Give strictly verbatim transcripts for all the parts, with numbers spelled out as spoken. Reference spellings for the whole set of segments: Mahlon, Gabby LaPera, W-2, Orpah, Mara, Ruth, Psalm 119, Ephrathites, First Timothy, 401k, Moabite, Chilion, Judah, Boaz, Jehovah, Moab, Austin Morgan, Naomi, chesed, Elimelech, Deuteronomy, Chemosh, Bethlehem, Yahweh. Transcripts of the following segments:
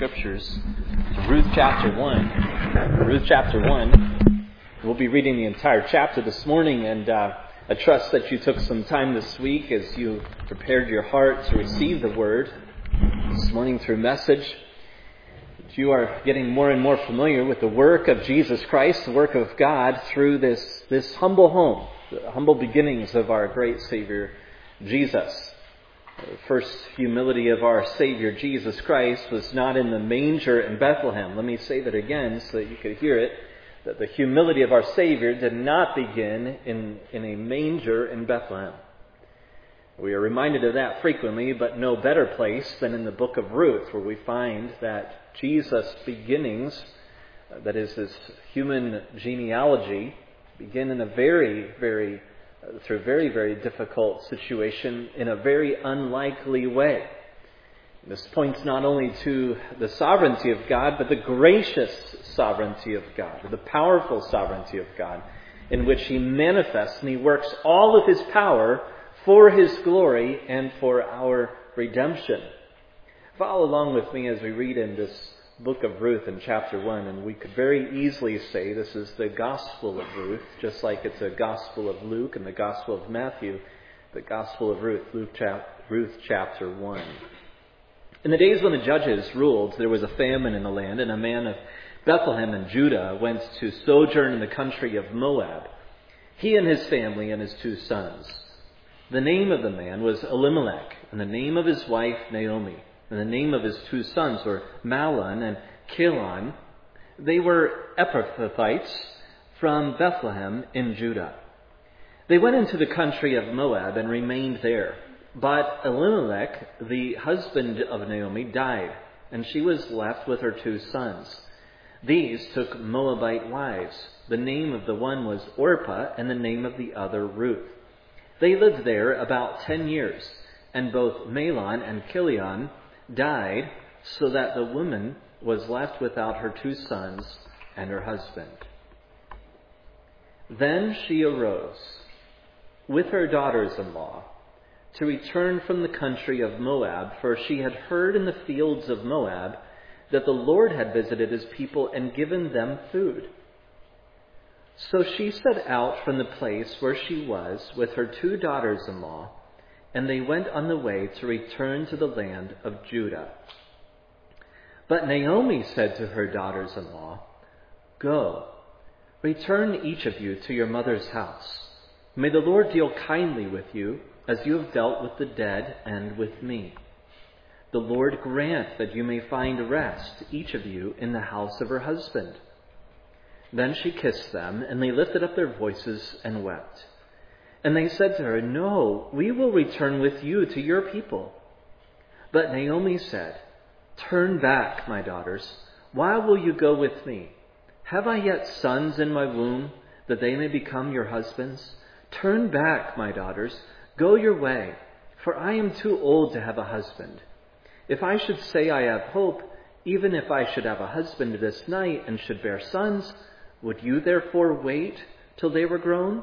Scriptures to Ruth chapter one. Ruth chapter one. We'll be reading the entire chapter this morning, and uh, I trust that you took some time this week as you prepared your heart to receive the Word this morning through message. You are getting more and more familiar with the work of Jesus Christ, the work of God through this, this humble home, the humble beginnings of our great Savior, Jesus. The first humility of our Savior, Jesus Christ, was not in the manger in Bethlehem. Let me say that again so that you could hear it, that the humility of our Savior did not begin in, in a manger in Bethlehem. We are reminded of that frequently, but no better place than in the book of Ruth, where we find that Jesus' beginnings, that is his human genealogy, begin in a very, very, through a very, very difficult situation in a very unlikely way. This points not only to the sovereignty of God, but the gracious sovereignty of God, the powerful sovereignty of God, in which he manifests and he works all of his power for his glory and for our redemption. Follow along with me as we read in this book of Ruth in chapter one, and we could very easily say this is the Gospel of Ruth, just like it's a Gospel of Luke and the Gospel of Matthew, the Gospel of Ruth, Luke chap- Ruth chapter one. In the days when the judges ruled, there was a famine in the land, and a man of Bethlehem in Judah went to sojourn in the country of Moab, he and his family and his two sons. The name of the man was Elimelech, and the name of his wife Naomi, and the name of his two sons were Mahlon and Chilion. They were Ephrathites from Bethlehem in Judah. They went into the country of Moab and remained there. But Elimelech, the husband of Naomi, died, and she was left with her two sons. These took Moabite wives. The name of the one was Orpah, and the name of the other Ruth. They lived there about ten years, and both Mahlon and Chilion died, so that the woman was left without her two sons and her husband. Then she arose with her daughters-in-law to return from the country of Moab, for she had heard in the fields of Moab that the Lord had visited his people and given them food. So she set out from the place where she was with her two daughters-in-law, and they went on the way to return to the land of Judah. But Naomi said to her daughters-in-law, "Go, return each of you to your mother's house. May the Lord deal kindly with you, as you have dealt with the dead and with me. The Lord grant that you may find rest, each of you, in the house of her husband." Then she kissed them, and they lifted up their voices and wept. And they said to her, "No, we will return with you to your people." But Naomi said, "Turn back, my daughters. Why will you go with me? Have I yet sons in my womb, that they may become your husbands? Turn back, my daughters. Go your way, for I am too old to have a husband. If I should say I have hope, even if I should have a husband this night and should bear sons, would you therefore wait till they were grown?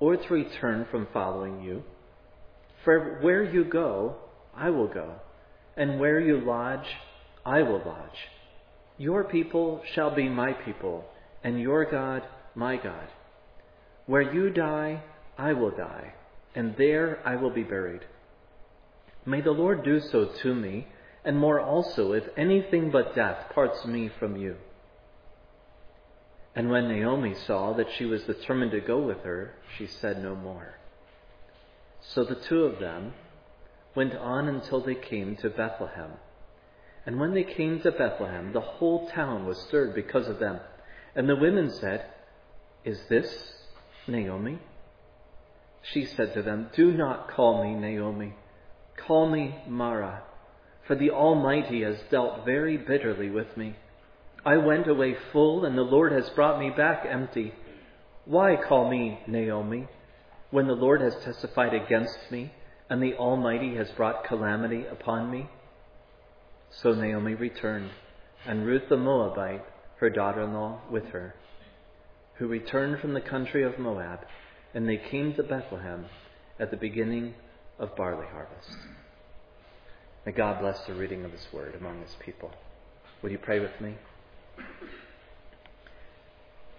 or to return from following you. For where you go, I will go, and where you lodge, I will lodge. Your people shall be my people, and your God, my God. Where you die, I will die, and there I will be buried. May the Lord do so to me, and more also, if anything but death parts me from you." And when Naomi saw that she was determined to go with her, she said no more. So the two of them went on until they came to Bethlehem. And when they came to Bethlehem, the whole town was stirred because of them. And the women said, "Is this Naomi?" She said to them, "Do not call me Naomi. Call me Mara, for the Almighty has dealt very bitterly with me. I went away full, and the Lord has brought me back empty. Why call me Naomi, when the Lord has testified against me, and the Almighty has brought calamity upon me? So Naomi returned, and Ruth the Moabite, her daughter-in-law, with her, who returned from the country of Moab, and they came to Bethlehem at the beginning of barley harvest. May God bless the reading of His word among His people. Would you pray with me?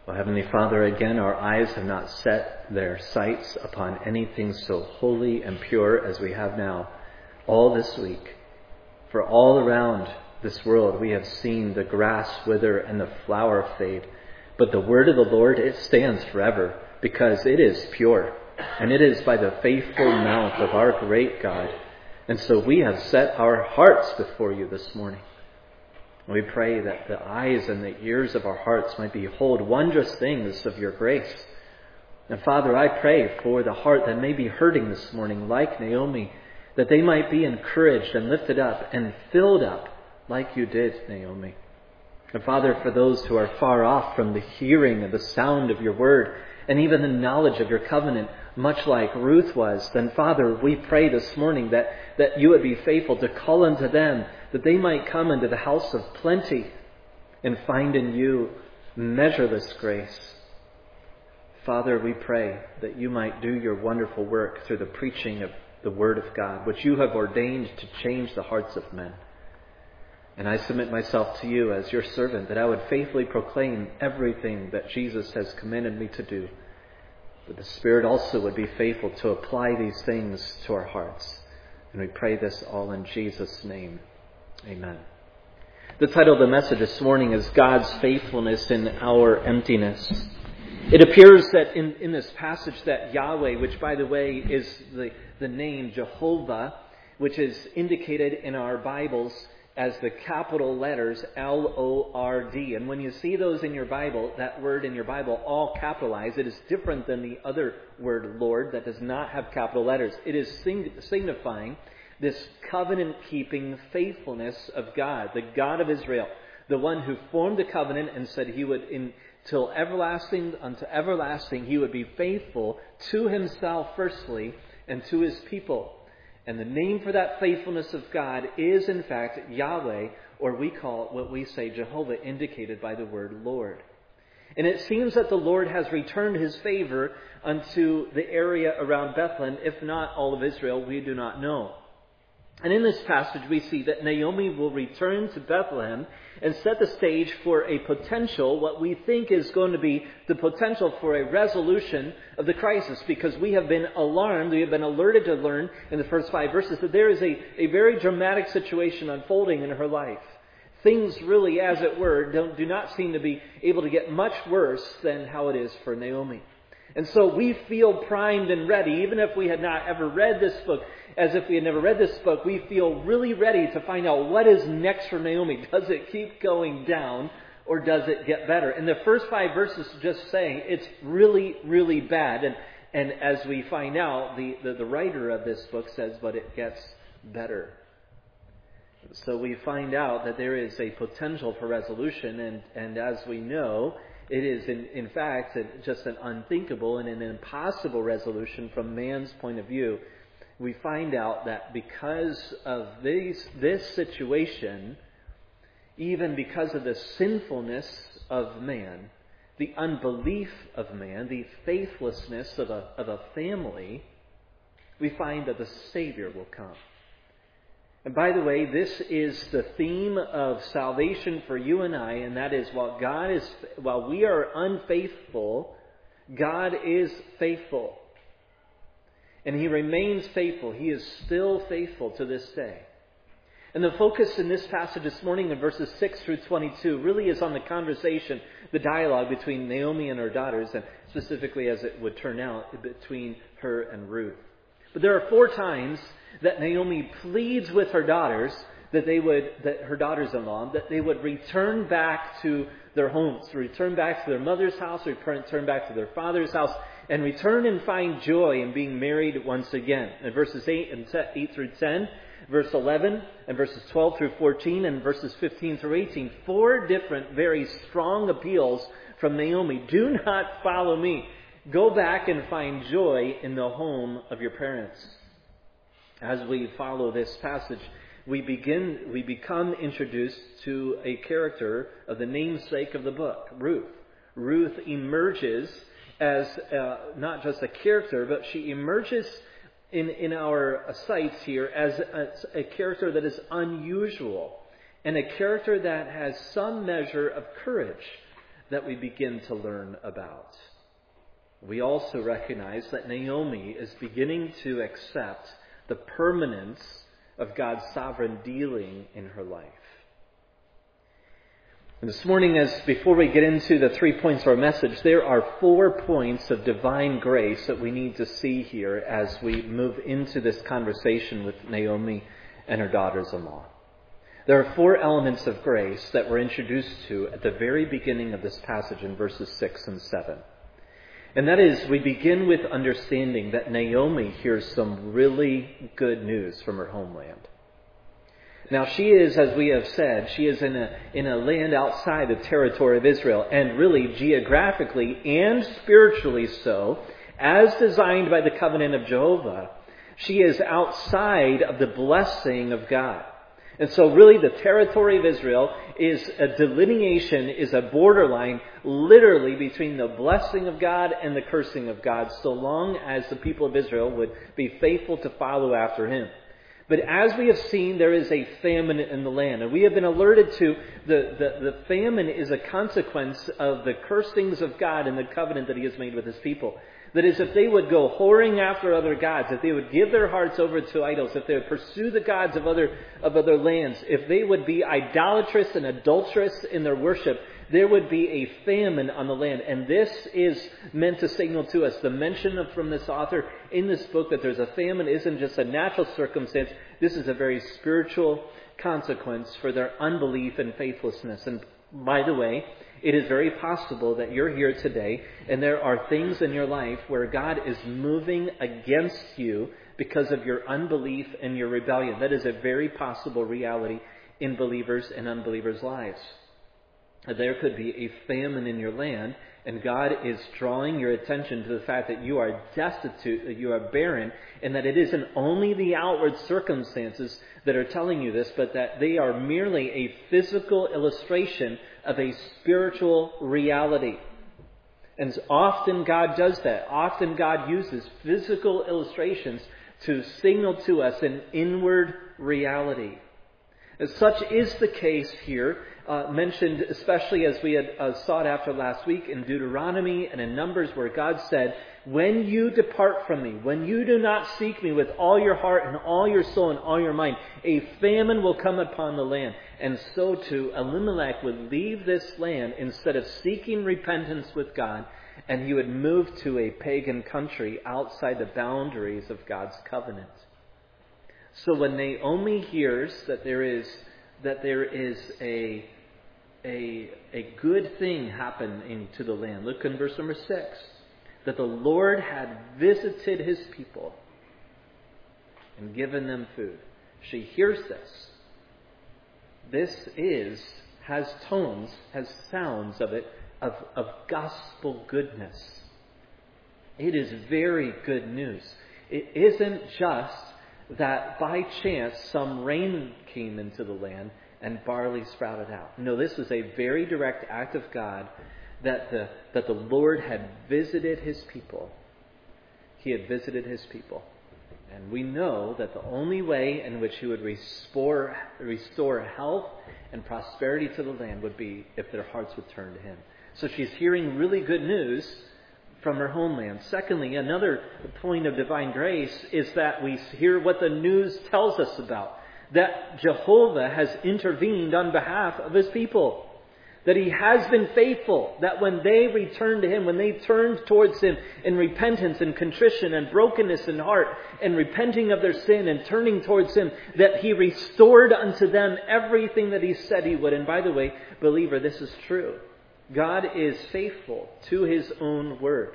Well, Heavenly Father, again, our eyes have not set their sights upon anything so holy and pure as we have now all this week. For all around this world we have seen the grass wither and the flower fade, but the word of the Lord, it stands forever, because it is pure, and it is by the faithful mouth of our great God. And so we have set our hearts before you this morning. We pray that the eyes and the ears of our hearts might behold wondrous things of your grace. And Father, I pray for the heart that may be hurting this morning, like Naomi, that they might be encouraged and lifted up and filled up like you did, Naomi. And Father, for those who are far off from the hearing and the sound of your word, and even the knowledge of your covenant, much like Ruth was, then Father, we pray this morning that, that you would be faithful to call unto them, that they might come into the house of plenty and find in you measureless grace. Father, we pray that you might do your wonderful work through the preaching of the word of God, which you have ordained to change the hearts of men. And I submit myself to you as your servant, that I would faithfully proclaim everything that Jesus has commanded me to do, that the Spirit also would be faithful to apply these things to our hearts. And we pray this all in Jesus' name. Amen. The title of the message this morning is God's Faithfulness in Our Emptiness. It appears that in, in this passage that Yahweh, which by the way is the, the name Jehovah, which is indicated in our Bibles as the capital letters L O R D. And when you see those in your Bible, that word in your Bible, all capitalized, it is different than the other word, Lord, that does not have capital letters. It is signifying this covenant-keeping faithfulness of God, the God of Israel, the one who formed the covenant and said he would, until everlasting, unto everlasting, he would be faithful to himself firstly and to his people. And the name for that faithfulness of God is, in fact, Yahweh, or we call it what we say Jehovah, indicated by the word Lord. And it seems that the Lord has returned his favor unto the area around Bethlehem, if not all of Israel, we do not know. And in this passage we see that Naomi will return to Bethlehem and set the stage for a potential, what we think is going to be the potential for a resolution of the crisis, because we have been alarmed, we have been alerted to learn in the first five verses that there is a, a very dramatic situation unfolding in her life. Things really, as it were, don't, do not seem to be able to get much worse than how it is for Naomi. And so we feel primed and ready, even if we had not ever read this book, as if we had never read this book, we feel really ready to find out what is next for Naomi. Does it keep going down or does it get better? And the first five verses just say it's really, really bad. And, and as we find out, the, the, the writer of this book says, but it gets better. So we find out that there is a potential for resolution. And, and as we know, it is, in, in fact, just an unthinkable and an impossible resolution from man's point of view. We find out that because of these, this situation, even because of the sinfulness of man, the unbelief of man, the faithlessness of a, of a family, we find that the Savior will come. And by the way, this is the theme of salvation for you and I, and that is while God is, while we are unfaithful, God is faithful. And He remains faithful. He is still faithful to this day. And the focus in this passage this morning in verses six through twenty-two really is on the conversation, the dialogue between Naomi and her daughters, and specifically as it would turn out, between her and Ruth. But there are four times that Naomi pleads with her daughters that they would, that her daughters-in-law, that they would return back to their homes, return back to their mother's house, return back to their father's house, and return and find joy in being married once again. In verses eight and eight through ten, verse eleven and verses twelve through fourteen and verses fifteen through eighteen. Four different, very strong appeals from Naomi. Do not follow me. Go back and find joy in the home of your parents. As we follow this passage, we begin, we become introduced to a character of the namesake of the book, Ruth. Ruth emerges as uh, not just a character, but she emerges in, in our sights here as a, a character that is unusual and a character that has some measure of courage that we begin to learn about. We also recognize that Naomi is beginning to accept the permanence of God's sovereign dealing in her life. And this morning, as before we get into the three points of our message, there are four points of divine grace that we need to see here as we move into this conversation with Naomi and her daughters-in-law. There are four elements of grace that we're introduced to at the very beginning of this passage in verses six and seven. And that is, we begin with understanding that Naomi hears some really good news from her homeland. Now she is, as we have said, she is in a in a land outside the territory of Israel, and really geographically and spiritually so, as designed by the covenant of Jehovah, she is outside of the blessing of God. And so really the territory of Israel is a delineation, is a borderline literally between the blessing of God and the cursing of God, so long as the people of Israel would be faithful to follow after him. But as we have seen, there is a famine in the land, and we have been alerted to the, the, the famine is a consequence of the cursings of God and the covenant that he has made with his people. That is, if they would go whoring after other gods, if they would give their hearts over to idols, if they would pursue the gods of other of other lands, if they would be idolatrous and adulterous in their worship, there would be a famine on the land. And this is meant to signal to us, the mention of, from this author in this book, that there's a famine isn't just a natural circumstance. This is a very spiritual consequence for their unbelief and faithlessness. And by the way, it is very possible that you're here today and there are things in your life where God is moving against you because of your unbelief and your rebellion. That is a very possible reality in believers and unbelievers' lives. There could be a famine in your land, and God is drawing your attention to the fact that you are destitute, that you are barren, and that it isn't only the outward circumstances that are telling you this, but that they are merely a physical illustration of a spiritual reality. And often God does that. Often God uses physical illustrations to signal to us an inward reality. And such is the case here, uh, mentioned especially as we had uh, sought after last week in Deuteronomy and in Numbers, where God said, when you depart from me, when you do not seek me with all your heart and all your soul and all your mind, a famine will come upon the land. And so too, Elimelech would leave this land instead of seeking repentance with God, and he would move to a pagan country outside the boundaries of God's covenant. So when Naomi hears that there is that there is a a a good thing happening to the land, look in verse number six. That the Lord had visited his people and given them food. She hears this. This is, has tones, has sounds of it, of, of gospel goodness. It is very good news. It isn't just that by chance some rain came into the land and barley sprouted out. No, this was a very direct act of God, that the that the Lord had visited his people. He had visited his people. And we know that the only way in which he would restore, restore health and prosperity to the land would be if their hearts would turn to him. So she's hearing really good news from her homeland. Secondly, another point of divine grace is that we hear what the news tells us about, that Jehovah has intervened on behalf of his people, that he has been faithful, that when they returned to him, when they turned towards him in repentance and contrition and brokenness in heart and repenting of their sin and turning towards him, that he restored unto them everything that he said he would. And by the way, believer, this is true. God is faithful to his own word.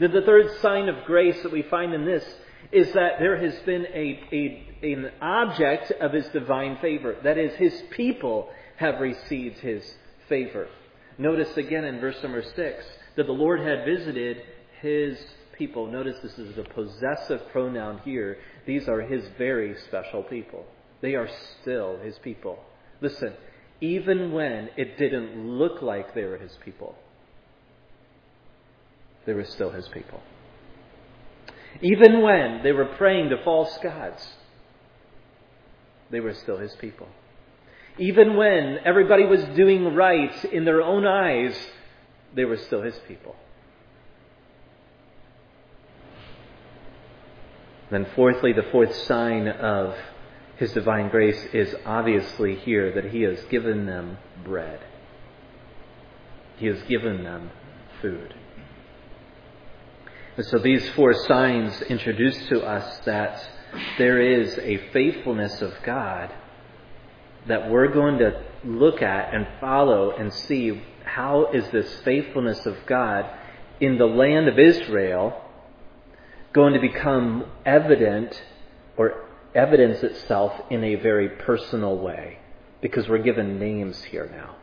Then the third sign of grace that we find in this is that there has been a, a an object of his divine favor. That is, his people have received his favor. Notice again in verse number six that the Lord had visited his people. Notice this is a possessive pronoun here. These are his very special people. They are still his people. Listen, even when it didn't look like they were his people, they were still his people. Even when they were praying to false gods, they were still his people. Even when everybody was doing right in their own eyes, they were still his people. Then fourthly, the fourth sign of his divine grace is obviously here that he has given them bread. He has given them food. And so these four signs introduce to us that there is a faithfulness of God that we're going to look at and follow and see how is this faithfulness of God in the land of Israel going to become evident or evidence itself in a very personal way, because we're given names here now.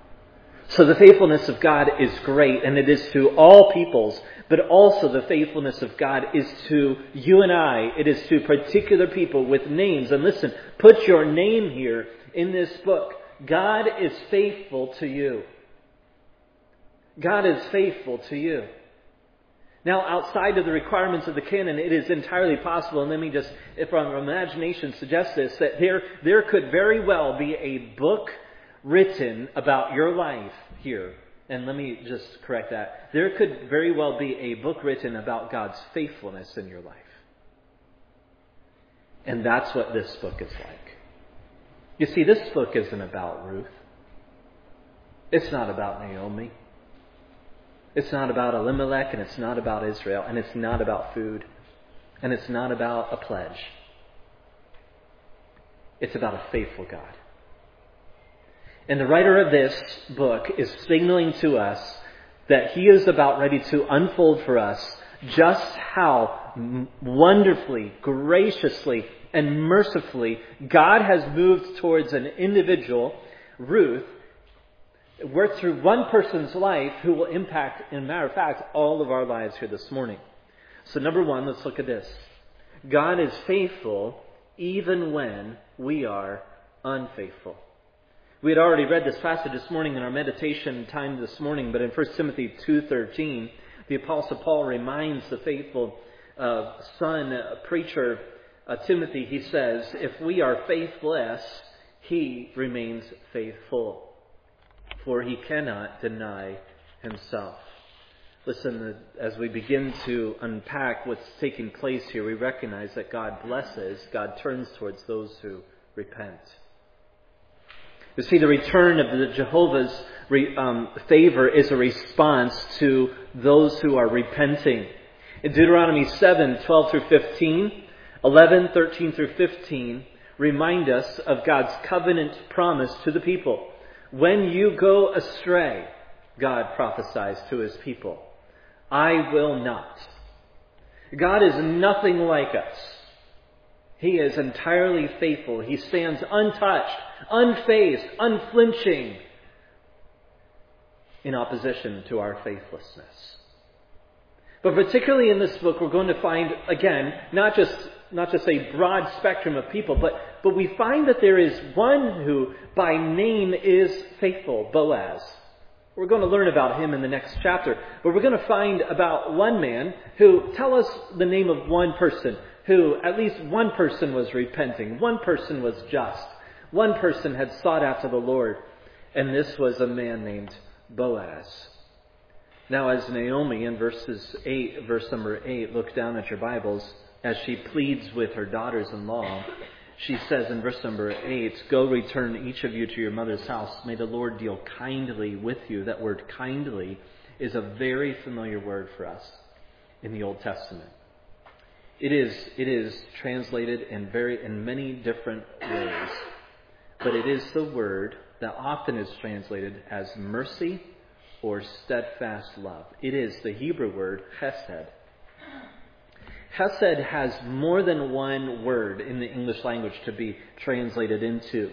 So the faithfulness of God is great, and it is to all peoples, but also the faithfulness of God is to you and I. It is to particular people with names. And listen, put your name here in this book. God is faithful to you. God is faithful to you. Now, outside of the requirements of the canon, it is entirely possible, and let me just, if our imagination suggests this, that there, there could very well be a book written about your life here. And let me just correct that. There could very well be a book written about God's faithfulness in your life. And that's what this book is like. You see, this book isn't about Ruth. It's not about Naomi. It's not about Elimelech, and it's not about Israel, and it's not about food, and it's not about a pledge. It's about a faithful God. And the writer of this book is signaling to us that he is about ready to unfold for us just how wonderfully, graciously, and mercifully God has moved towards an individual, Ruth, work through one person's life who will impact, in a matter of fact, all of our lives here this morning. So number one, let's look at this. God is faithful even when we are unfaithful. We had already read this passage this morning in our meditation time this morning, but in First Timothy two thirteen, the Apostle Paul reminds the faithful uh, son, uh, preacher uh, Timothy, he says, if we are faithless, he remains faithful, for he cannot deny himself. Listen, as we begin to unpack what's taking place here, we recognize that God blesses, God turns towards those who repent. You see, the return of the Jehovah's um, favor is a response to those who are repenting. In Deuteronomy seven, twelve through fifteen, eleven, thirteen through fifteen, remind us of God's covenant promise to the people. When you go astray, God prophesies to his people, I will not. God is nothing like us. He is entirely faithful. He stands untouched, unfazed, unflinching in opposition to our faithlessness. But particularly in this book, we're going to find, again, not just not just a broad spectrum of people, but, but we find that there is one who by name is faithful, Boaz. We're going to learn about him in the next chapter, but we're going to find about one man who, tell us the name of one person, who at least one person was repenting, one person was just, one person had sought after the Lord, and this was a man named Boaz. Now as Naomi in verses eight, verse number eight, look down at your Bibles, as she pleads with her daughters-in-law, she says in verse number eight, go return each of you to your mother's house. May the Lord deal kindly with you. That word kindly is a very familiar word for us in the Old Testament. It is, it is translated in, very, in many different ways, but it is the word that often is translated as mercy or steadfast love. It is the Hebrew word chesed. Chesed has more than one word in the English language to be translated into.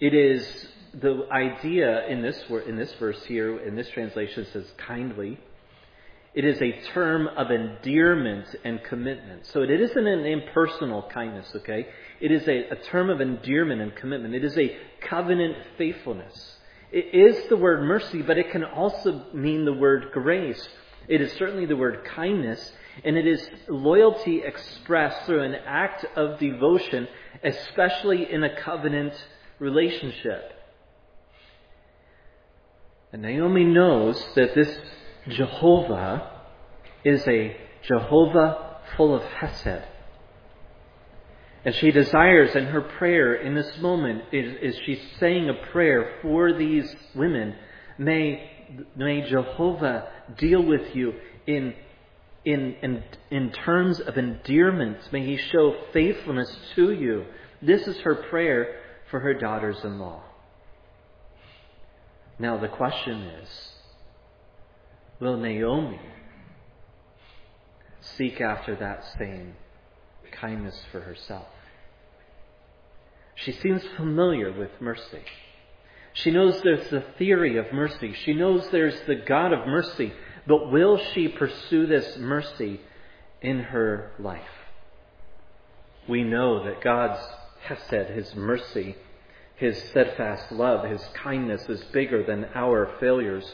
It is the idea in this in this verse here, in this translation, says kindly. It is a term of endearment and commitment. So it isn't an impersonal kindness, okay? It is a, a term of endearment and commitment. It is a covenant faithfulness. It is the word mercy, but it can also mean the word grace. It is certainly the word kindness, and it is loyalty expressed through an act of devotion, especially in a covenant relationship. And Naomi knows that this Jehovah is a Jehovah full of chesed. And she desires, in her prayer in this moment, is, is she's saying a prayer for these women. May, may Jehovah deal with you in, in, in, in terms of endearments. May he show faithfulness to you. This is her prayer for her daughters-in-law. Now the question is, will Naomi seek after that same kindness for herself? She seems familiar with mercy. She knows there's the theory of mercy. She knows there's the God of mercy. But will she pursue this mercy in her life? We know that God's chesed, his mercy, his steadfast love, his kindness is bigger than our failures.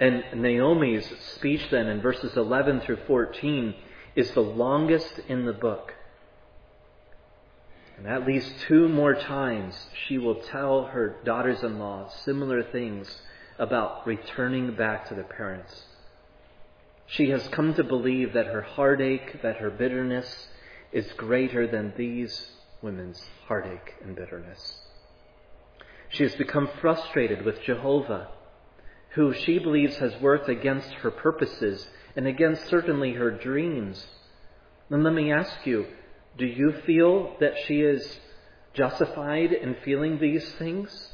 And Naomi's speech then in verses eleven through fourteen is the longest in the book. And at least two more times she will tell her daughters-in-law similar things about returning back to the parents. She has come to believe that her heartache, that her bitterness is greater than these women's heartache and bitterness. She has become frustrated with Jehovah, who she believes has worked against her purposes and against certainly her dreams. And let me ask you, do you feel that she is justified in feeling these things?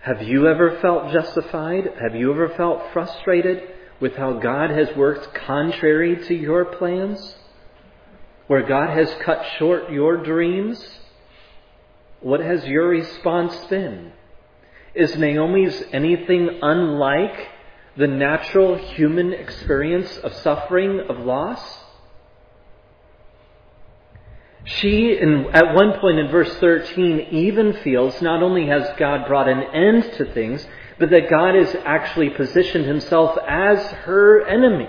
Have you ever felt justified? Have you ever felt frustrated with how God has worked contrary to your plans? Where God has cut short your dreams? What has your response been? Is Naomi's anything unlike the natural human experience of suffering, of loss? She, in, at one point in verse thirteen, even feels not only has God brought an end to things, but that God has actually positioned himself as her enemy.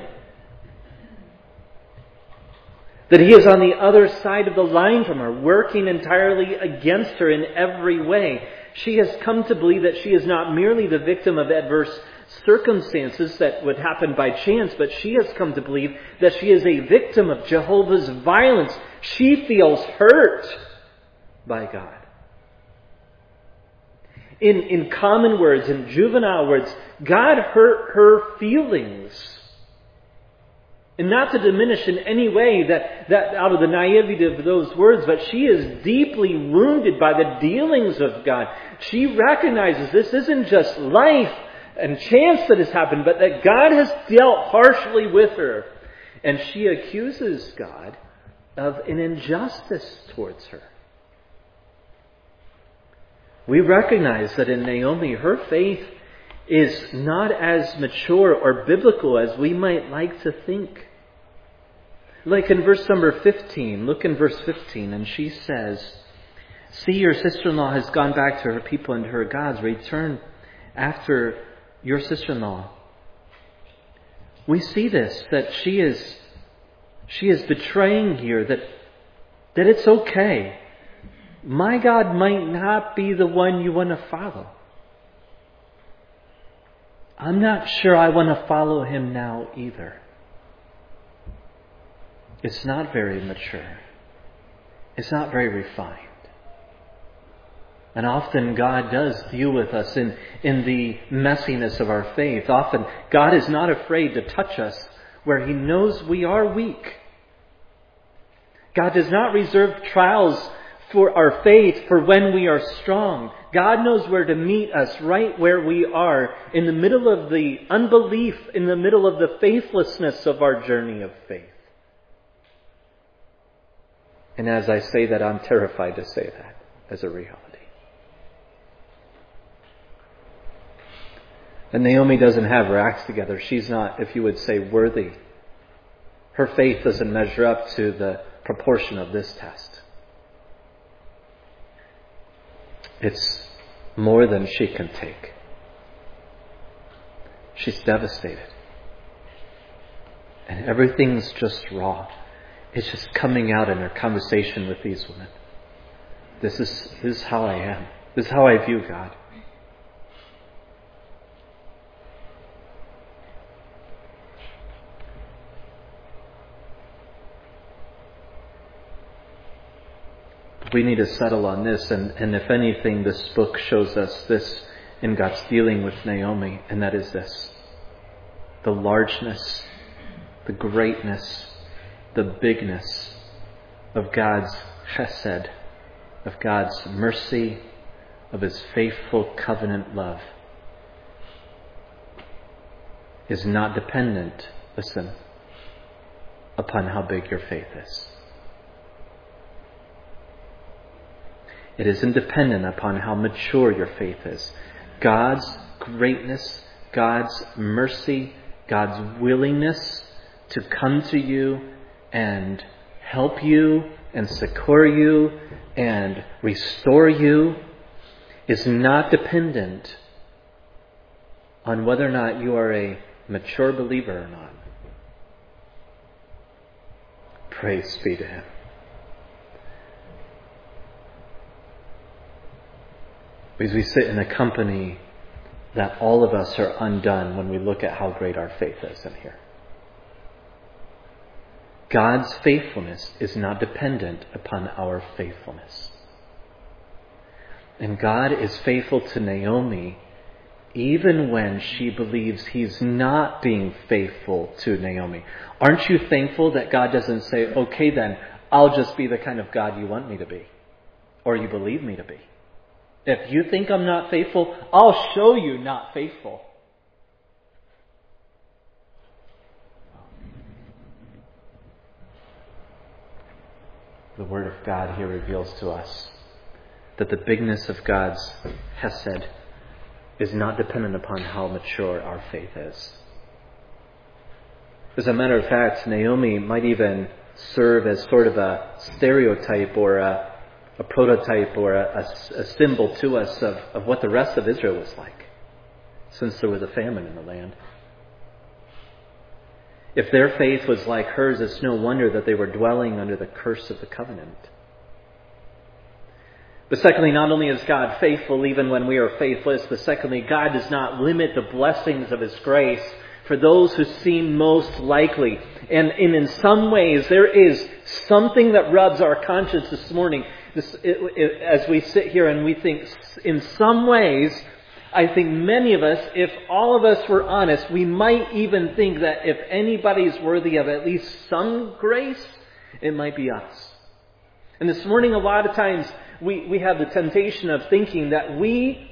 That he is on the other side of the line from her, working entirely against her in every way. She has come to believe that she is not merely the victim of adverse circumstances that would happen by chance, but she has come to believe that she is a victim of Jehovah's violence. She feels hurt by God. In, in common words, in juvenile words, God hurt her feelings. And not to diminish in any way that, that out of the naivety of those words, but she is deeply wounded by the dealings of God. She recognizes this isn't just life and chance that has happened, but that God has dealt harshly with her. And she accuses God of an injustice towards her. We recognize that in Naomi, her faith is not as mature or biblical as we might like to think. Like in verse number fifteen, look in verse fifteen, and she says, "See, your sister-in-law has gone back to her people and to her gods. Return after your sister-in-law." We see this, that she is she is betraying here that that it's okay. My God might not be the one you want to follow. I'm not sure I want to follow him now either. It's not very mature. It's not very refined. And often God does deal with us in, in the messiness of our faith. Often God is not afraid to touch us where he knows we are weak. God does not reserve trials for our faith for when we are strong. God knows where to meet us right where we are in the middle of the unbelief, in the middle of the faithlessness of our journey of faith. And as I say that, I'm terrified to say that as a reality. And Naomi doesn't have her acts together. She's not, if you would say, worthy. Her faith doesn't measure up to the proportion of this test. It's more than she can take. She's devastated. And everything's just raw. It's just coming out in her conversation with these women. This is, this is how I am. This is how I view God. We need to settle on this, and, and if anything, this book shows us this in God's dealing with Naomi, and that is this: the largeness, the greatness, the bigness of God's chesed, of God's mercy, of His faithful covenant love is not dependent, listen, upon how big your faith is. It isn't dependent upon how mature your faith is. God's greatness, God's mercy, God's willingness to come to you and help you and succor you and restore you is not dependent on whether or not you are a mature believer or not. Praise be to Him. Because we sit in a company that all of us are undone when we look at how great our faith is in here. God's faithfulness is not dependent upon our faithfulness. And God is faithful to Naomi even when she believes He's not being faithful to Naomi. Aren't you thankful that God doesn't say, okay then, I'll just be the kind of God you want me to be, or you believe me to be. If you think I'm not faithful, I'll show you not faithful. The Word of God here reveals to us that the bigness of God's chesed is not dependent upon how mature our faith is. As a matter of fact, Naomi might even serve as sort of a stereotype or a a prototype or a, a, a symbol to us of, of what the rest of Israel was like, since there was a famine in the land. If their faith was like hers, it's no wonder that they were dwelling under the curse of the covenant. But secondly, not only is God faithful even when we are faithless, but secondly, God does not limit the blessings of His grace for those who seem most likely. And, and in some ways, there is something that rubs our conscience this morning. This, it, it, as we sit here and we think, in some ways, I think many of us, if all of us were honest, we might even think that if anybody's worthy of at least some grace, it might be us. And this morning, a lot of times, we, we have the temptation of thinking that we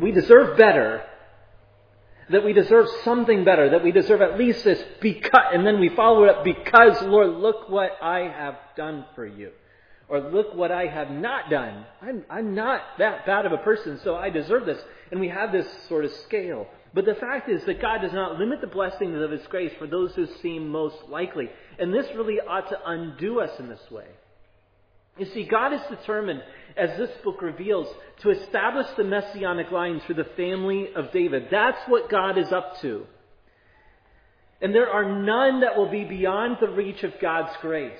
we deserve better, that we deserve something better, that we deserve at least this, because, and then we follow it up, because, Lord, look what I have done for you. Or look what I have not done. I'm, I'm not that bad of a person, so I deserve this. And we have this sort of scale. But the fact is that God does not limit the blessings of His grace for those who seem most likely. And this really ought to undo us in this way. You see, God is determined, as this book reveals, to establish the messianic line through the family of David. That's what God is up to. And there are none that will be beyond the reach of God's grace.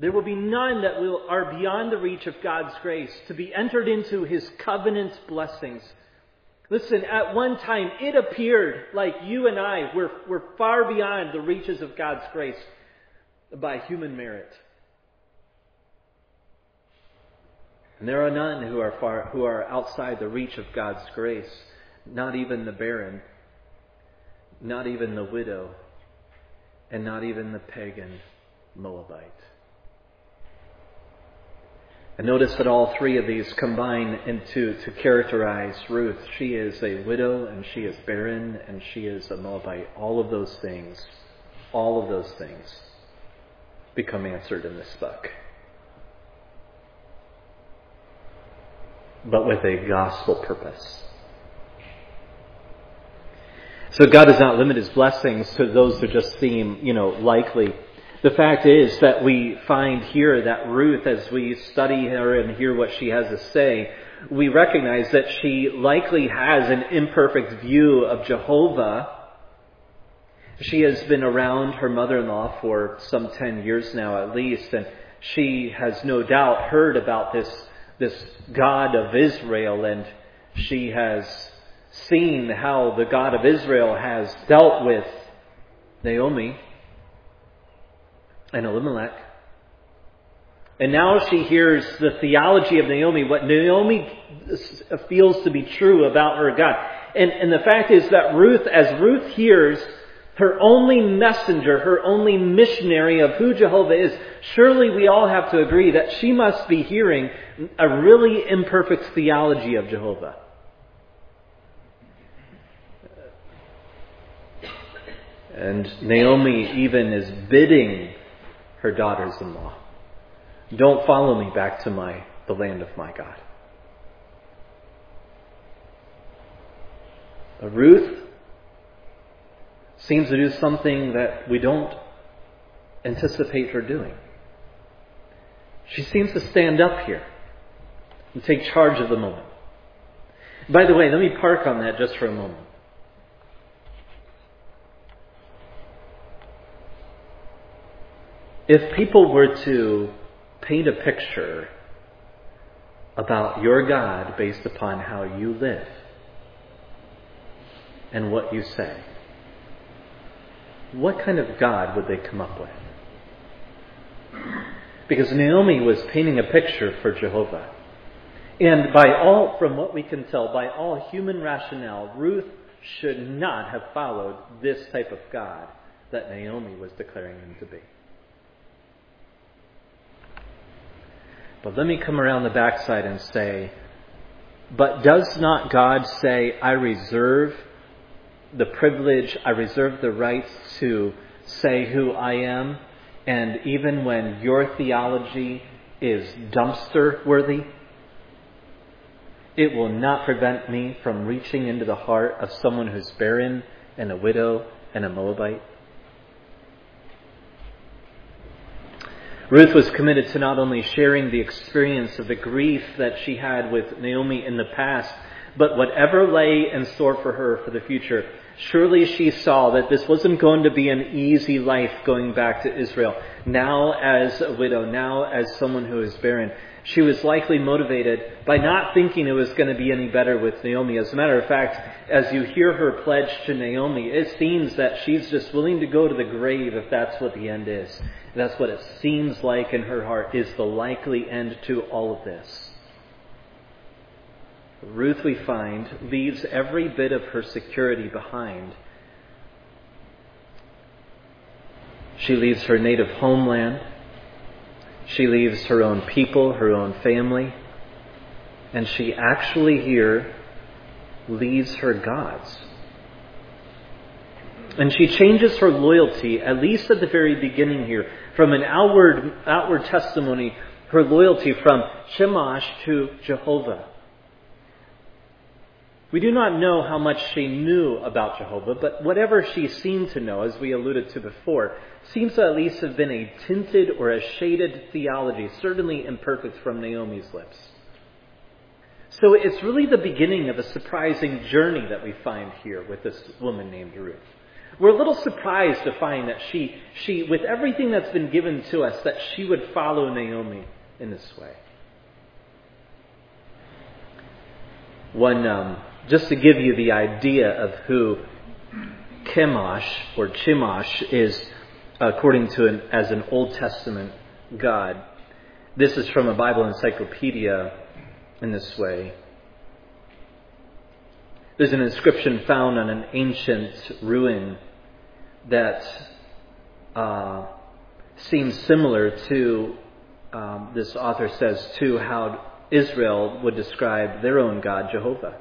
There will be none that will, are beyond the reach of God's grace to be entered into His covenant blessings. Listen, at one time it appeared like you and I were, were far beyond the reaches of God's grace by human merit. And there are none who are far, who are outside the reach of God's grace, not even the barren, not even the widow, and not even the pagan Moabite. And notice that all three of these combine into to characterize Ruth. She is a widow, and she is barren, and she is a Moabite. All of those things, all of those things become answered in this book. But with a gospel purpose. So God does not limit His blessings to those that just seem, you know, likely. The fact is that we find here that Ruth, as we study her and hear what she has to say, we recognize that she likely has an imperfect view of Jehovah. She has been around her mother-in-law for some ten years now at least, and she has no doubt heard about this, this God of Israel, and she has seen how the God of Israel has dealt with Naomi and Elimelech. And now she hears the theology of Naomi, what Naomi feels to be true about her God. And, and the fact is that Ruth, as Ruth hears her only messenger, her only missionary of who Jehovah is, surely we all have to agree that she must be hearing a really imperfect theology of Jehovah. And Naomi even is bidding her daughters-in-law, don't follow me back to my the land of my God. But Ruth seems to do something that we don't anticipate her doing. She seems to stand up here and take charge of the moment. By the way, let me park on that just for a moment. If people were to paint a picture about your God based upon how you live and what you say, what kind of God would they come up with? Because Naomi was painting a picture for Jehovah. And by all, from what we can tell, by all human rationale, Ruth should not have followed this type of God that Naomi was declaring him to be. But let me come around the backside and say, but does not God say, I reserve the privilege, I reserve the right to say who I am, and even when your theology is dumpster worthy, it will not prevent me from reaching into the heart of someone who's barren and a widow and a Moabite? Ruth was committed to not only sharing the experience of the grief that she had with Naomi in the past, but whatever lay in store for her for the future. Surely she saw that this wasn't going to be an easy life going back to Israel. Now as a widow, now as someone who is barren, she was likely motivated by not thinking it was going to be any better with Naomi. As a matter of fact, as you hear her pledge to Naomi, it seems that she's just willing to go to the grave if that's what the end is. That's what it seems like in her heart is the likely end to all of this. Ruth, we find, leaves every bit of her security behind. She leaves her native homeland. She leaves her own people, her own family. And she actually here leaves her gods. And she changes her loyalty, at least at the very beginning here, from an outward, outward testimony, her loyalty from Chemosh to Jehovah. We do not know how much she knew about Jehovah, but whatever she seemed to know, as we alluded to before, seems to at least have been a tinted or a shaded theology, certainly imperfect from Naomi's lips. So it's really the beginning of a surprising journey that we find here with this woman named Ruth. We're a little surprised to find that she, she, with everything that's been given to us, that she would follow Naomi in this way. One, um, just to give you the idea of who Chemosh or Chemosh is, according to an, as an Old Testament god. This is from a Bible encyclopedia in this way. There's an inscription found on an ancient ruin that uh, seems similar to um, this author says too how Israel would describe their own God, Jehovah.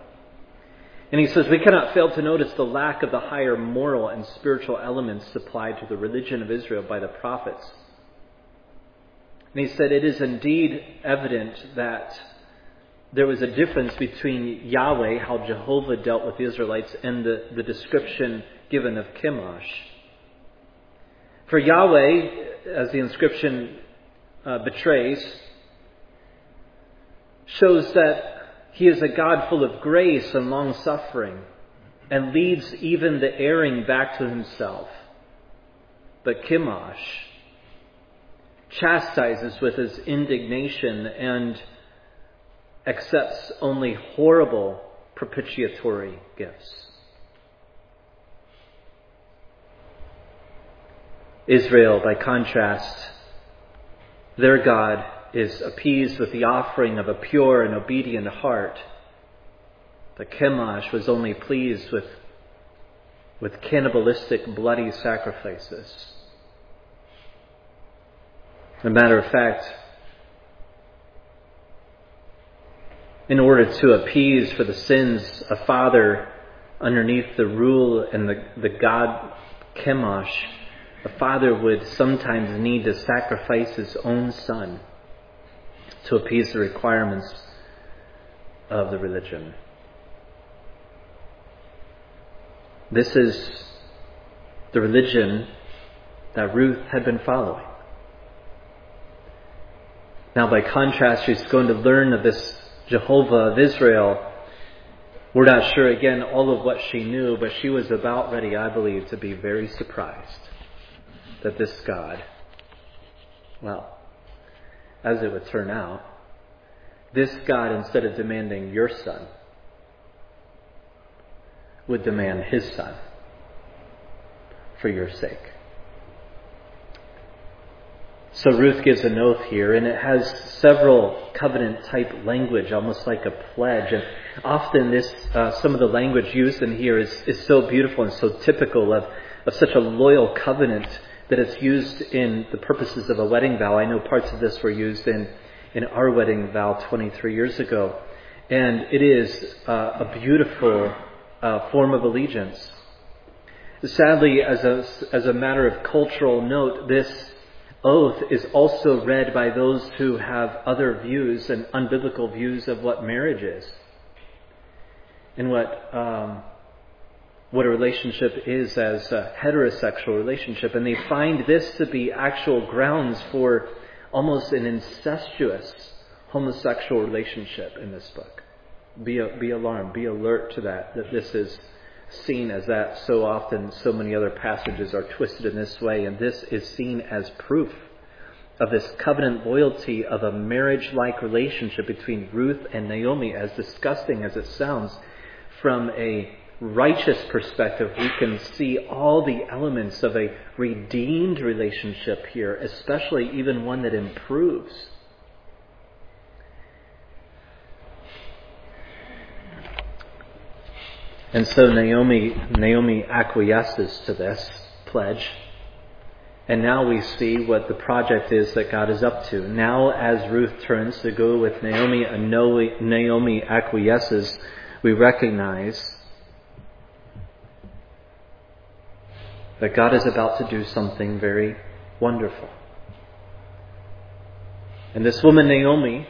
And he says, we cannot fail to notice the lack of the higher moral and spiritual elements supplied to the religion of Israel by the prophets. And he said, it is indeed evident that there was a difference between Yahweh, how Jehovah dealt with the Israelites, and the, the description given of Chemosh. For Yahweh, as the inscription uh, betrays, shows that He is a God full of grace and long-suffering and leads even the erring back to himself. But Chemosh chastises with his indignation and accepts only horrible propitiatory gifts. Israel, by contrast, their God is appeased with the offering of a pure and obedient heart. But Chemosh was only pleased with, with cannibalistic, bloody sacrifices. As a matter of fact, in order to appease for the sins a father underneath the rule and the, the god Chemosh, a father would sometimes need to sacrifice his own son to appease the requirements of the religion. This is the religion that Ruth had been following. Now, by contrast, she's going to learn of this Jehovah of Israel. We're not sure, again, all of what she knew, but she was about ready, I believe, to be very surprised that this God, well, as it would turn out, this God, instead of demanding your son, would demand his son for your sake. So Ruth gives an oath here, and it has several covenant-type language, almost like a pledge. And often this, uh, some of the language used in here is, is so beautiful and so typical of, of such a loyal covenant that it's used in the purposes of a wedding vow. I know parts of this were used in, in our wedding vow twenty-three years ago. And it is uh, a beautiful uh, form of allegiance. Sadly, as a, as a matter of cultural note, this oath is also read by those who have other views and unbiblical views of what marriage is and what... Um, what a relationship is as a heterosexual relationship. And they find this to be actual grounds for almost an incestuous homosexual relationship in this book. Be, be alarmed, be alert to that, that this is seen as that so often. So many other passages are twisted in this way, and this is seen as proof of this covenant loyalty of a marriage-like relationship between Ruth and Naomi, as disgusting as it sounds. From a righteous perspective, we can see all the elements of a redeemed relationship here, especially even one that improves. And so Naomi, Naomi acquiesces to this pledge. And now we see what the project is that God is up to. Now, as Ruth turns to go with Naomi, and Naomi acquiesces, we recognize that God is about to do something very wonderful. And this woman, Naomi,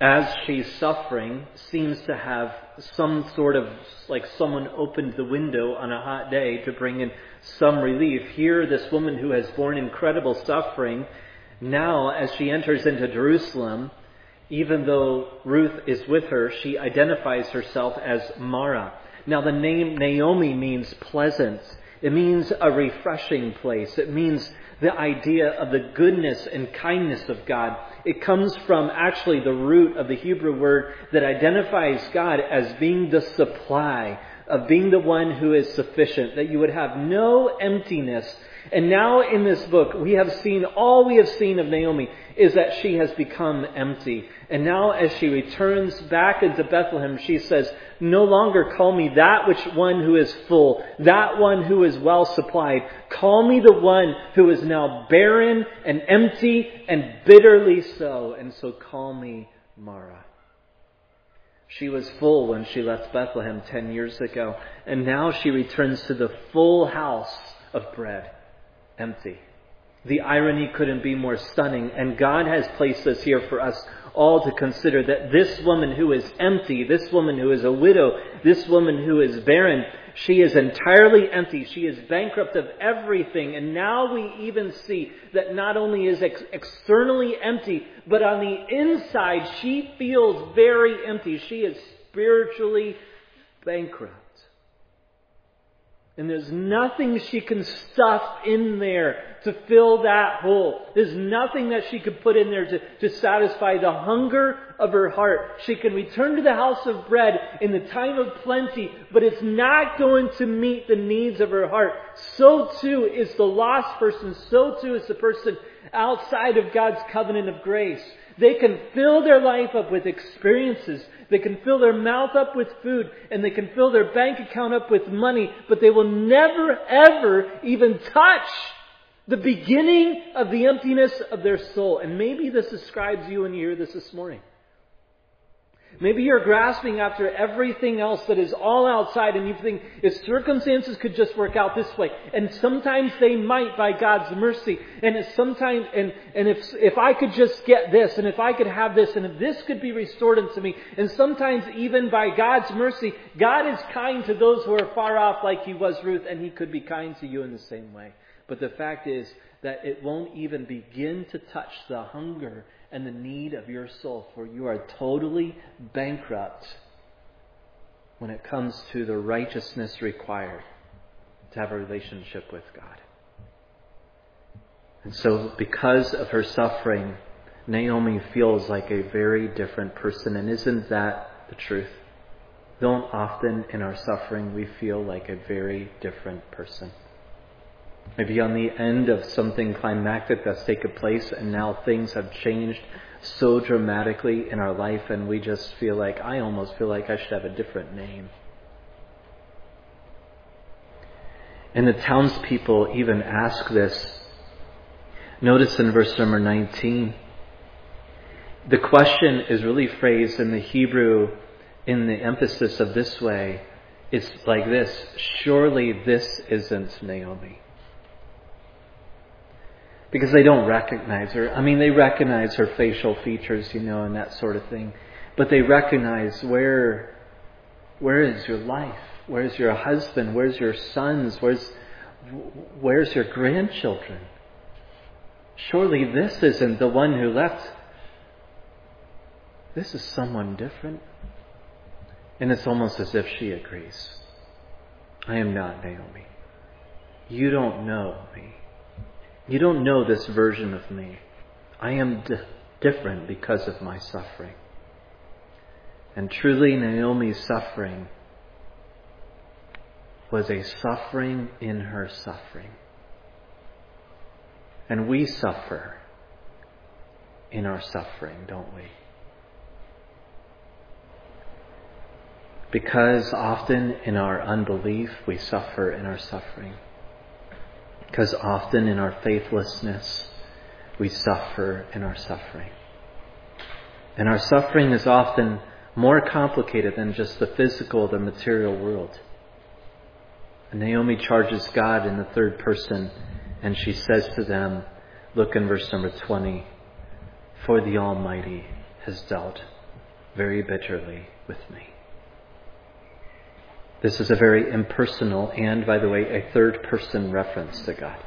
as she's suffering, seems to have some sort of, like someone opened the window on a hot day to bring in some relief. Here, this woman who has borne incredible suffering, now as she enters into Jerusalem, even though Ruth is with her, she identifies herself as Mara. Now, the name Naomi means pleasant. It means a refreshing place. It means the idea of the goodness and kindness of God. It comes from actually the root of the Hebrew word that identifies God as being the supply, of being the one who is sufficient, that you would have no emptiness. And now in this book, we have seen, all we have seen of Naomi is that she has become empty. And now as she returns back into Bethlehem, she says, no longer call me that which one who is full, that one who is well supplied. Call me the one who is now barren and empty and bitterly so. And so call me Mara. She was full when she left Bethlehem ten years ago. And now she returns to the full house of bread, empty. The irony couldn't be more stunning. And God has placed this here for us all to consider, that this woman who is empty, this woman who is a widow, this woman who is barren, she is entirely empty. She is bankrupt of everything. And now we even see that not only is ex- externally empty, but on the inside, she feels very empty. She is spiritually bankrupt. And there's nothing she can stuff in there to fill that hole. There's nothing that she could put in there to, to satisfy the hunger of her heart. She can return to the house of bread in the time of plenty, but it's not going to meet the needs of her heart. So too is the lost person. So too is the person outside of God's covenant of grace. They can fill their life up with experiences. They can fill their mouth up with food, and they can fill their bank account up with money, but they will never, ever even touch the beginning of the emptiness of their soul. And maybe this describes you and you hear this this morning. Maybe you're grasping after everything else that is all outside, and you think if circumstances could just work out this way, and sometimes they might by God's mercy, and if sometimes and, and if if I could just get this, and if I could have this, and if this could be restored unto me, and sometimes even by God's mercy, God is kind to those who are far off like He was Ruth, and He could be kind to you in the same way. But the fact is that it won't even begin to touch the hunger and the need of your soul, for you are totally bankrupt when it comes to the righteousness required to have a relationship with God. And so because of her suffering, Naomi feels like a very different person. And isn't that the truth? Don't often in our suffering we feel like a very different person. Maybe on the end of something climactic that's taken place, and now things have changed so dramatically in our life, and we just feel like, I almost feel like I should have a different name. And the townspeople even ask this. Notice in verse number nineteen, the question is really phrased in the Hebrew in the emphasis of this way. It's like this: surely this isn't Naomi. Because they don't recognize her. I mean, they recognize her facial features, you know, and that sort of thing. But they recognize, where, where is your life? Where's your husband? Where's your sons? Where's, where's your grandchildren? Surely this isn't the one who left. This is someone different. And it's almost as if she agrees. I am not Naomi. You don't know me. You don't know this version of me. I am d- different because of my suffering. And truly, Naomi's suffering was a suffering in her suffering. And we suffer in our suffering, don't we? Because often in our unbelief, we suffer in our suffering. Because often in our faithlessness, we suffer in our suffering. And our suffering is often more complicated than just the physical, the material world. And Naomi charges God in the third person, and she says to them, look in verse number twenty, for the Almighty has dealt very bitterly with me. This is a very impersonal and, by the way, a third-person reference to God.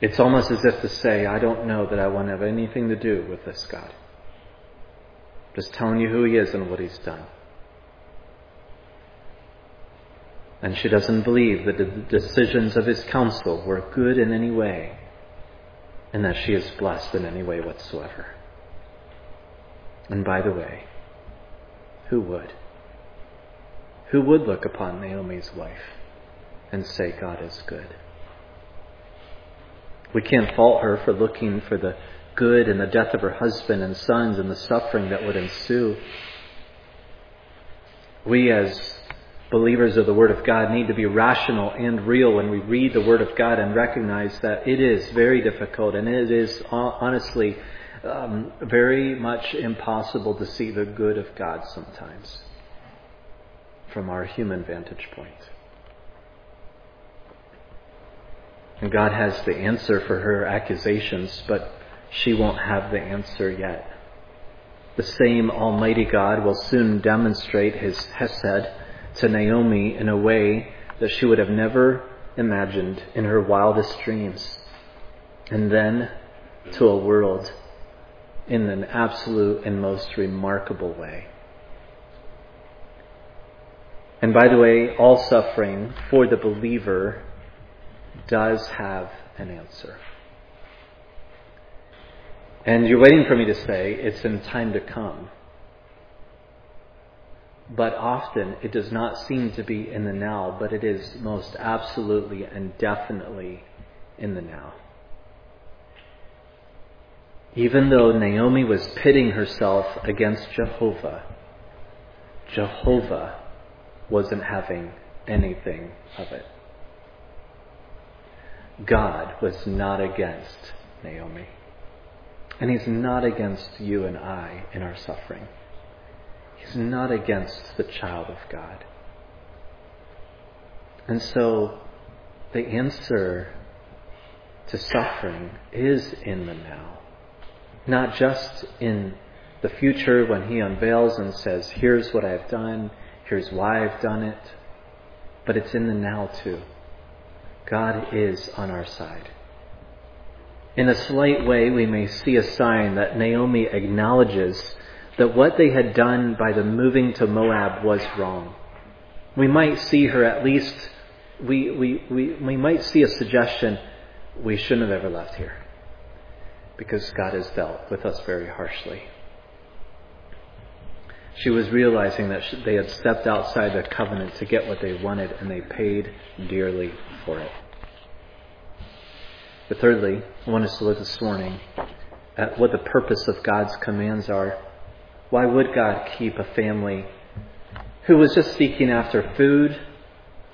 It's almost as if to say, I don't know that I want to have anything to do with this God. I'm just telling you who He is and what He's done. And she doesn't believe that the decisions of His counsel were good in any way, and that she is blessed in any way whatsoever. And by the way, who would? Who would look upon Naomi's life and say God is good? We can't fault her for looking for the good in the death of her husband and sons and the suffering that would ensue. We as believers of the Word of God need to be rational and real when we read the Word of God and recognize that it is very difficult and it is honestly um, very much impossible to see the good of God sometimes from our human vantage point. And God has the answer for her accusations, but she won't have the answer yet. The same Almighty God will soon demonstrate His Hesed to Naomi in a way that she would have never imagined in her wildest dreams. And then to a world in an absolute and most remarkable way. And by the way, all suffering for the believer does have an answer. And you're waiting for me to say it's in time to come. But often it does not seem to be in the now, but it is most absolutely and definitely in the now. Even though Naomi was pitting herself against Jehovah, Jehovah wasn't having anything of it. God was not against Naomi. And He's not against you and I in our suffering. He's not against the child of God. And so the answer to suffering is in the now, not just in the future when He unveils and says, here's what I've done, here's why I've done it, but it's in the now too. God is on our side. In a slight way, we may see a sign that Naomi acknowledges that what they had done by the moving to Moab was wrong. We might see her at least, we we, we, we might see a suggestion, we shouldn't have ever left here because God has dealt with us very harshly. She was realizing that they had stepped outside the covenant to get what they wanted, and they paid dearly for it. But thirdly, I want us to look this morning at what the purpose of God's commands are. Why would God keep a family who was just seeking after food?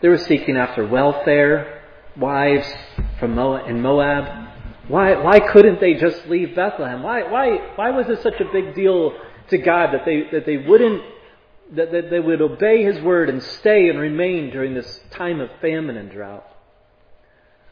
They were seeking after welfare, wives from Moab, in Moab. Why why couldn't they just leave Bethlehem? Why why why was it such a big deal to God that they that they wouldn't that, that they would obey His word and stay and remain during this time of famine and drought?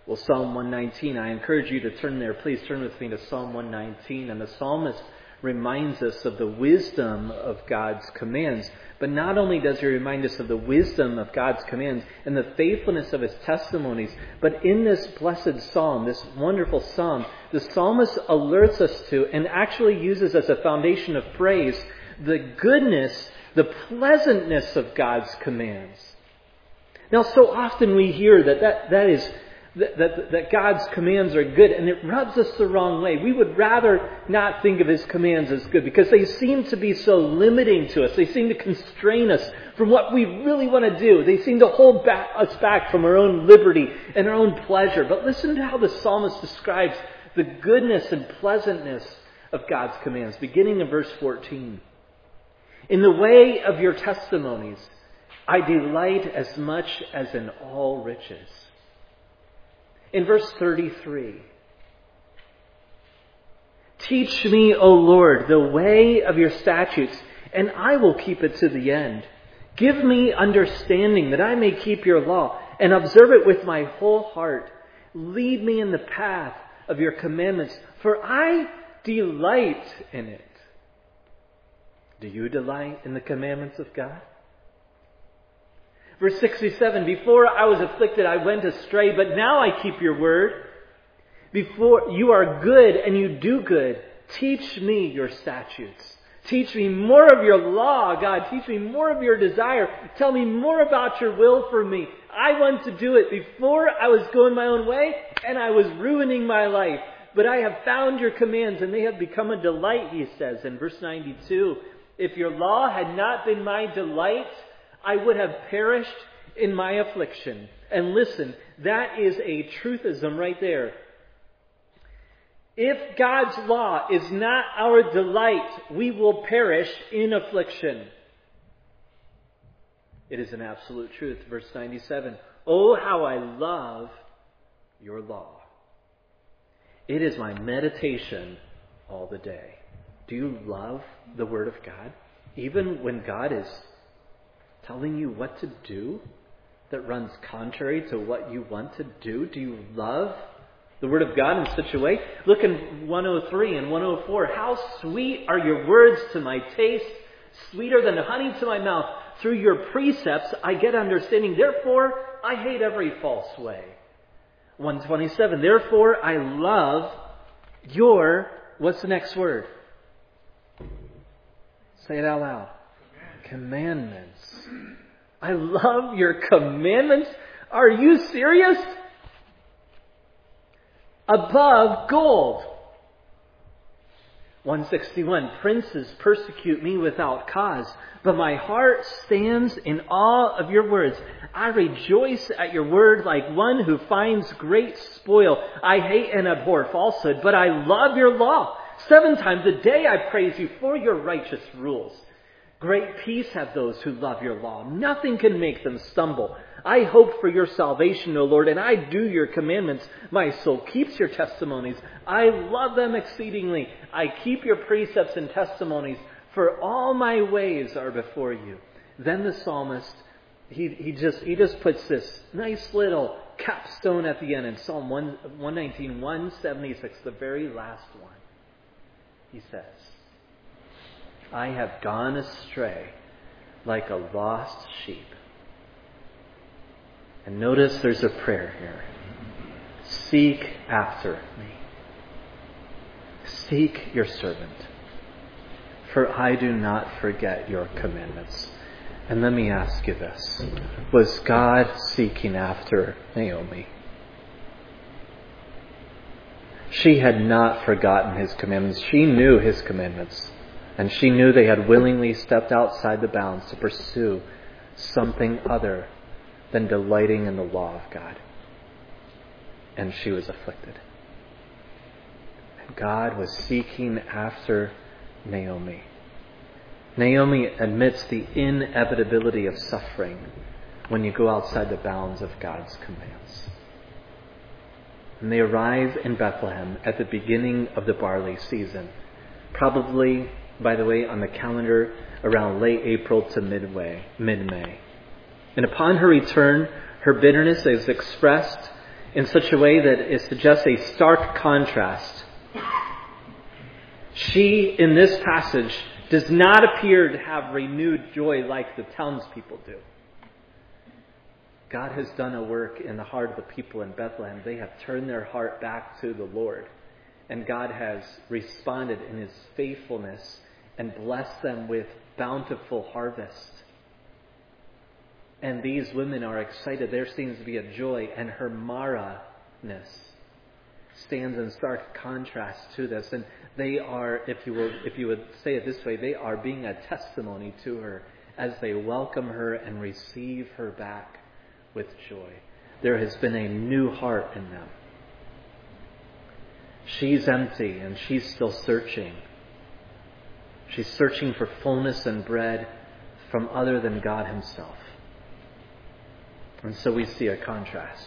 Well, Psalm one nineteen, I encourage you to turn there. Please turn with me to Psalm one nineteen. And the psalmist reminds us of the wisdom of God's commands. But not only does he remind us of the wisdom of God's commands and the faithfulness of His testimonies, but in this blessed psalm, this wonderful psalm, the psalmist alerts us to and actually uses as a foundation of praise the goodness, the pleasantness of God's commands. Now, so often we hear that that, that is... That, that, that God's commands are good, and it rubs us the wrong way. We would rather not think of His commands as good because they seem to be so limiting to us. They seem to constrain us from what we really want to do. They seem to hold back, us back from our own liberty and our own pleasure. But listen to how the psalmist describes the goodness and pleasantness of God's commands, beginning in verse fourteen. In the way of your testimonies, I delight as much as in all riches. In verse thirty-three, teach me, O Lord, the way of your statutes, and I will keep it to the end. Give me understanding that I may keep your law and observe it with my whole heart. Lead me in the path of your commandments, for I delight in it. Do you delight in the commandments of God? Verse sixty-seven, before I was afflicted, I went astray, but now I keep your word. Before you are good and you do good. Teach me your statutes. Teach me more of your law, God. Teach me more of your desire. Tell me more about your will for me. I want to do it. Before I was going my own way and I was ruining my life. But I have found your commands and they have become a delight, he says in verse ninety-two. If your law had not been my delight, I would have perished in my affliction. And listen, that is a truthism right there. If God's law is not our delight, we will perish in affliction. It is an absolute truth. Verse ninety-seven. Oh, how I love your law. It is my meditation all the day. Do you love the Word of God? Even when God is telling you what to do that runs contrary to what you want to do, do you love the Word of God in such a way? Look in one oh three and one oh four. How sweet are your words to my taste, sweeter than honey to my mouth. Through your precepts I get understanding. Therefore, I hate every false way. one twenty-seven. Therefore, I love your... What's the next word? Say it out loud. Commandments. I love your commandments. Are you serious? Above gold. one sixty-one. Princes persecute me without cause, but my heart stands in awe of your words. I rejoice at your word like one who finds great spoil. I hate and abhor falsehood, but I love your law. Seven times a day I praise you for your righteous rules. Great peace have those who love your law. Nothing can make them stumble. I hope for your salvation, O Lord, and I do your commandments. My soul keeps your testimonies. I love them exceedingly. I keep your precepts and testimonies, for all my ways are before you. Then the psalmist, he, he just he just puts this nice little capstone at the end in Psalm one nineteen, one seventy-six, the very last one. He says, I have gone astray like a lost sheep. And notice there's a prayer here. Seek after me. Seek your servant. For I do not forget your commandments. And let me ask you this. Was God seeking after Naomi? She had not forgotten his commandments. She knew his commandments. And she knew they had willingly stepped outside the bounds to pursue something other than delighting in the law of God. And she was afflicted. And God was seeking after Naomi. Naomi admits the inevitability of suffering when you go outside the bounds of God's commands. And they arrive in Bethlehem at the beginning of the barley season. Probably, by the way, on the calendar around late April to midway, mid-May. And upon her return, her bitterness is expressed in such a way that it suggests a stark contrast. She, in this passage, does not appear to have renewed joy like the townspeople do. God has done a work in the heart of the people in Bethlehem. They have turned their heart back to the Lord. And God has responded in his faithfulness and blessed them with bountiful harvest. And these women are excited. There seems to be a joy, and her Mara-ness stands in stark contrast to this. And they are, if you will, if you would say it this way, they are being a testimony to her as they welcome her and receive her back with joy. There has been a new heart in them. She's empty, and she's still searching. She's searching for fullness and bread from other than God himself. And so we see a contrast.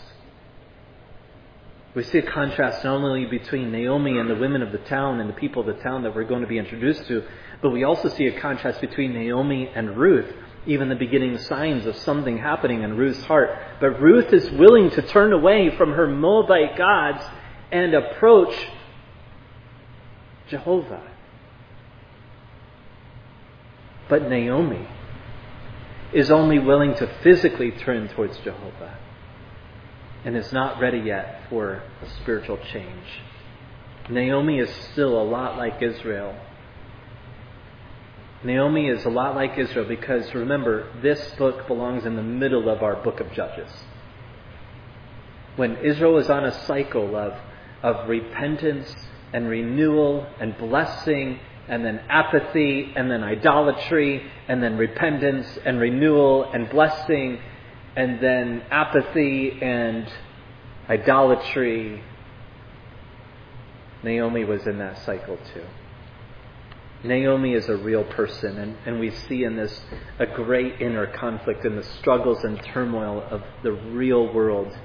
We see a contrast not only between Naomi and the women of the town and the people of the town that we're going to be introduced to, but we also see a contrast between Naomi and Ruth, even the beginning signs of something happening in Ruth's heart. But Ruth is willing to turn away from her Moabite gods and approach Jehovah. But Naomi is only willing to physically turn towards Jehovah and is not ready yet for a spiritual change. Naomi is still a lot like Israel. Naomi is a lot like Israel because, remember, this book belongs in the middle of our book of Judges. When Israel is on a cycle of, of repentance and renewal and blessing and then apathy, and then idolatry, and then repentance and renewal and blessing, and then apathy and idolatry. Naomi was in that cycle too. Naomi is a real person, and, and we see in this a great inner conflict and the struggles and turmoil of the real world.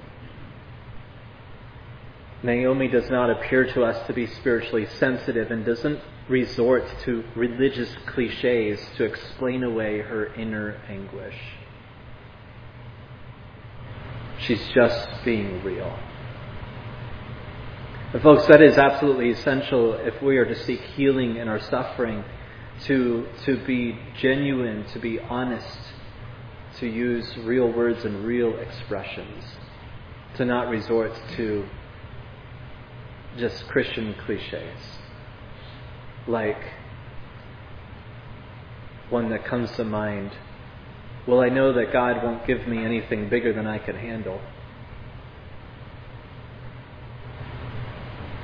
Naomi does not appear to us to be spiritually sensitive and doesn't resort to religious cliches to explain away her inner anguish. She's just being real. And folks, that is absolutely essential if we are to seek healing in our suffering, to, to be genuine, to be honest, to use real words and real expressions, to not resort to just Christian cliches, like one that comes to mind, well, I know that God won't give me anything bigger than I can handle.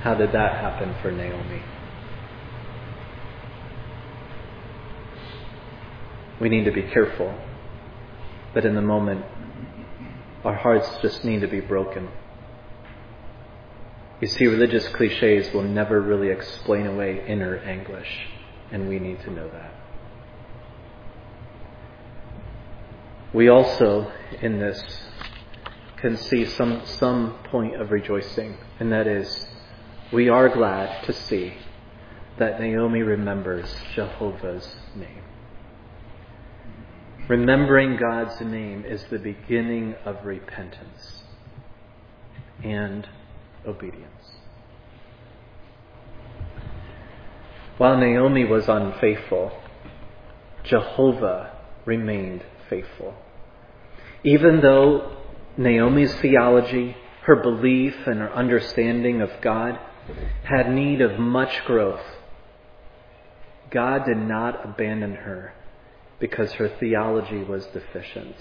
How did that happen for Naomi? We need to be careful that in the moment our hearts just need to be broken. You see, religious cliches will never really explain away inner anguish, and we need to know that. We also, in this, can see some, some point of rejoicing, and that is, we are glad to see that Naomi remembers Jehovah's name. Remembering God's name is the beginning of repentance and obedience. While Naomi was unfaithful, Jehovah remained faithful. Even though Naomi's theology, her belief, and her understanding of God had need of much growth, God did not abandon her because her theology was deficient.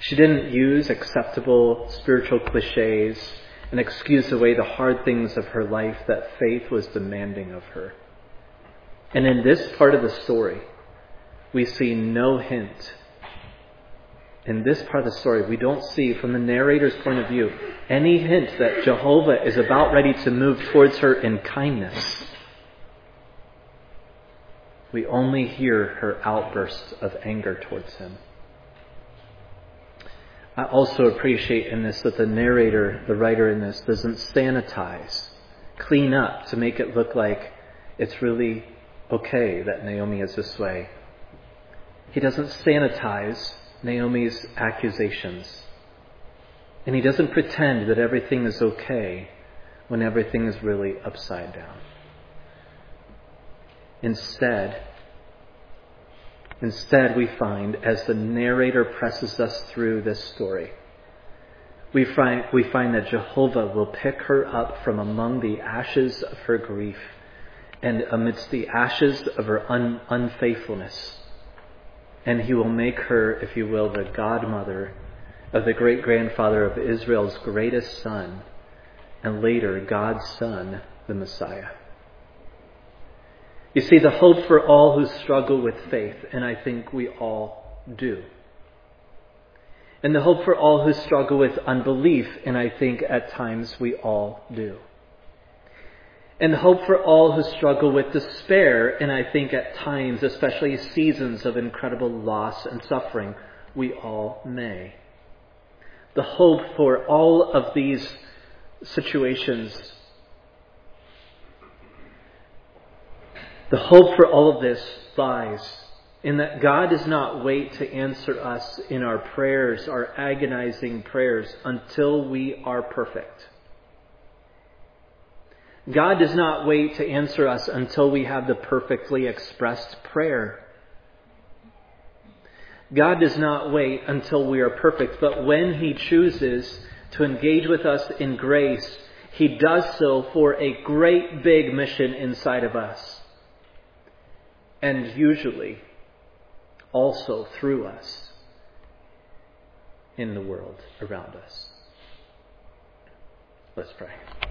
She didn't use acceptable spiritual cliches and excuse away the hard things of her life that faith was demanding of her. And in this part of the story, we see no hint. In this part of the story, we don't see, from the narrator's point of view, any hint that Jehovah is about ready to move towards her in kindness. We only hear her outbursts of anger towards him. I also appreciate in this that the narrator, the writer in this, doesn't sanitize, clean up to make it look like it's really okay that Naomi is this way. He doesn't sanitize Naomi's accusations. And he doesn't pretend that everything is okay when everything is really upside down. Instead, instead we find, as the narrator presses us through this story, we find, we find that Jehovah will pick her up from among the ashes of her grief and amidst the ashes of her un, unfaithfulness. And he will make her, if you will, the godmother of the great-grandfather of Israel's greatest son, and later God's son, the Messiah. You see, the hope for all who struggle with faith, and I think we all do, and the hope for all who struggle with unbelief, and I think at times we all do, and hope for all who struggle with despair, and I think at times, especially seasons of incredible loss and suffering, we all may. The hope for all of these situations, the hope for all of this lies in that God does not wait to answer us in our prayers, our agonizing prayers, until we are perfect. God does not wait to answer us until we have the perfectly expressed prayer. God does not wait until we are perfect, but when he chooses to engage with us in grace, he does so for a great big mission inside of us. And usually also through us in the world around us. Let's pray.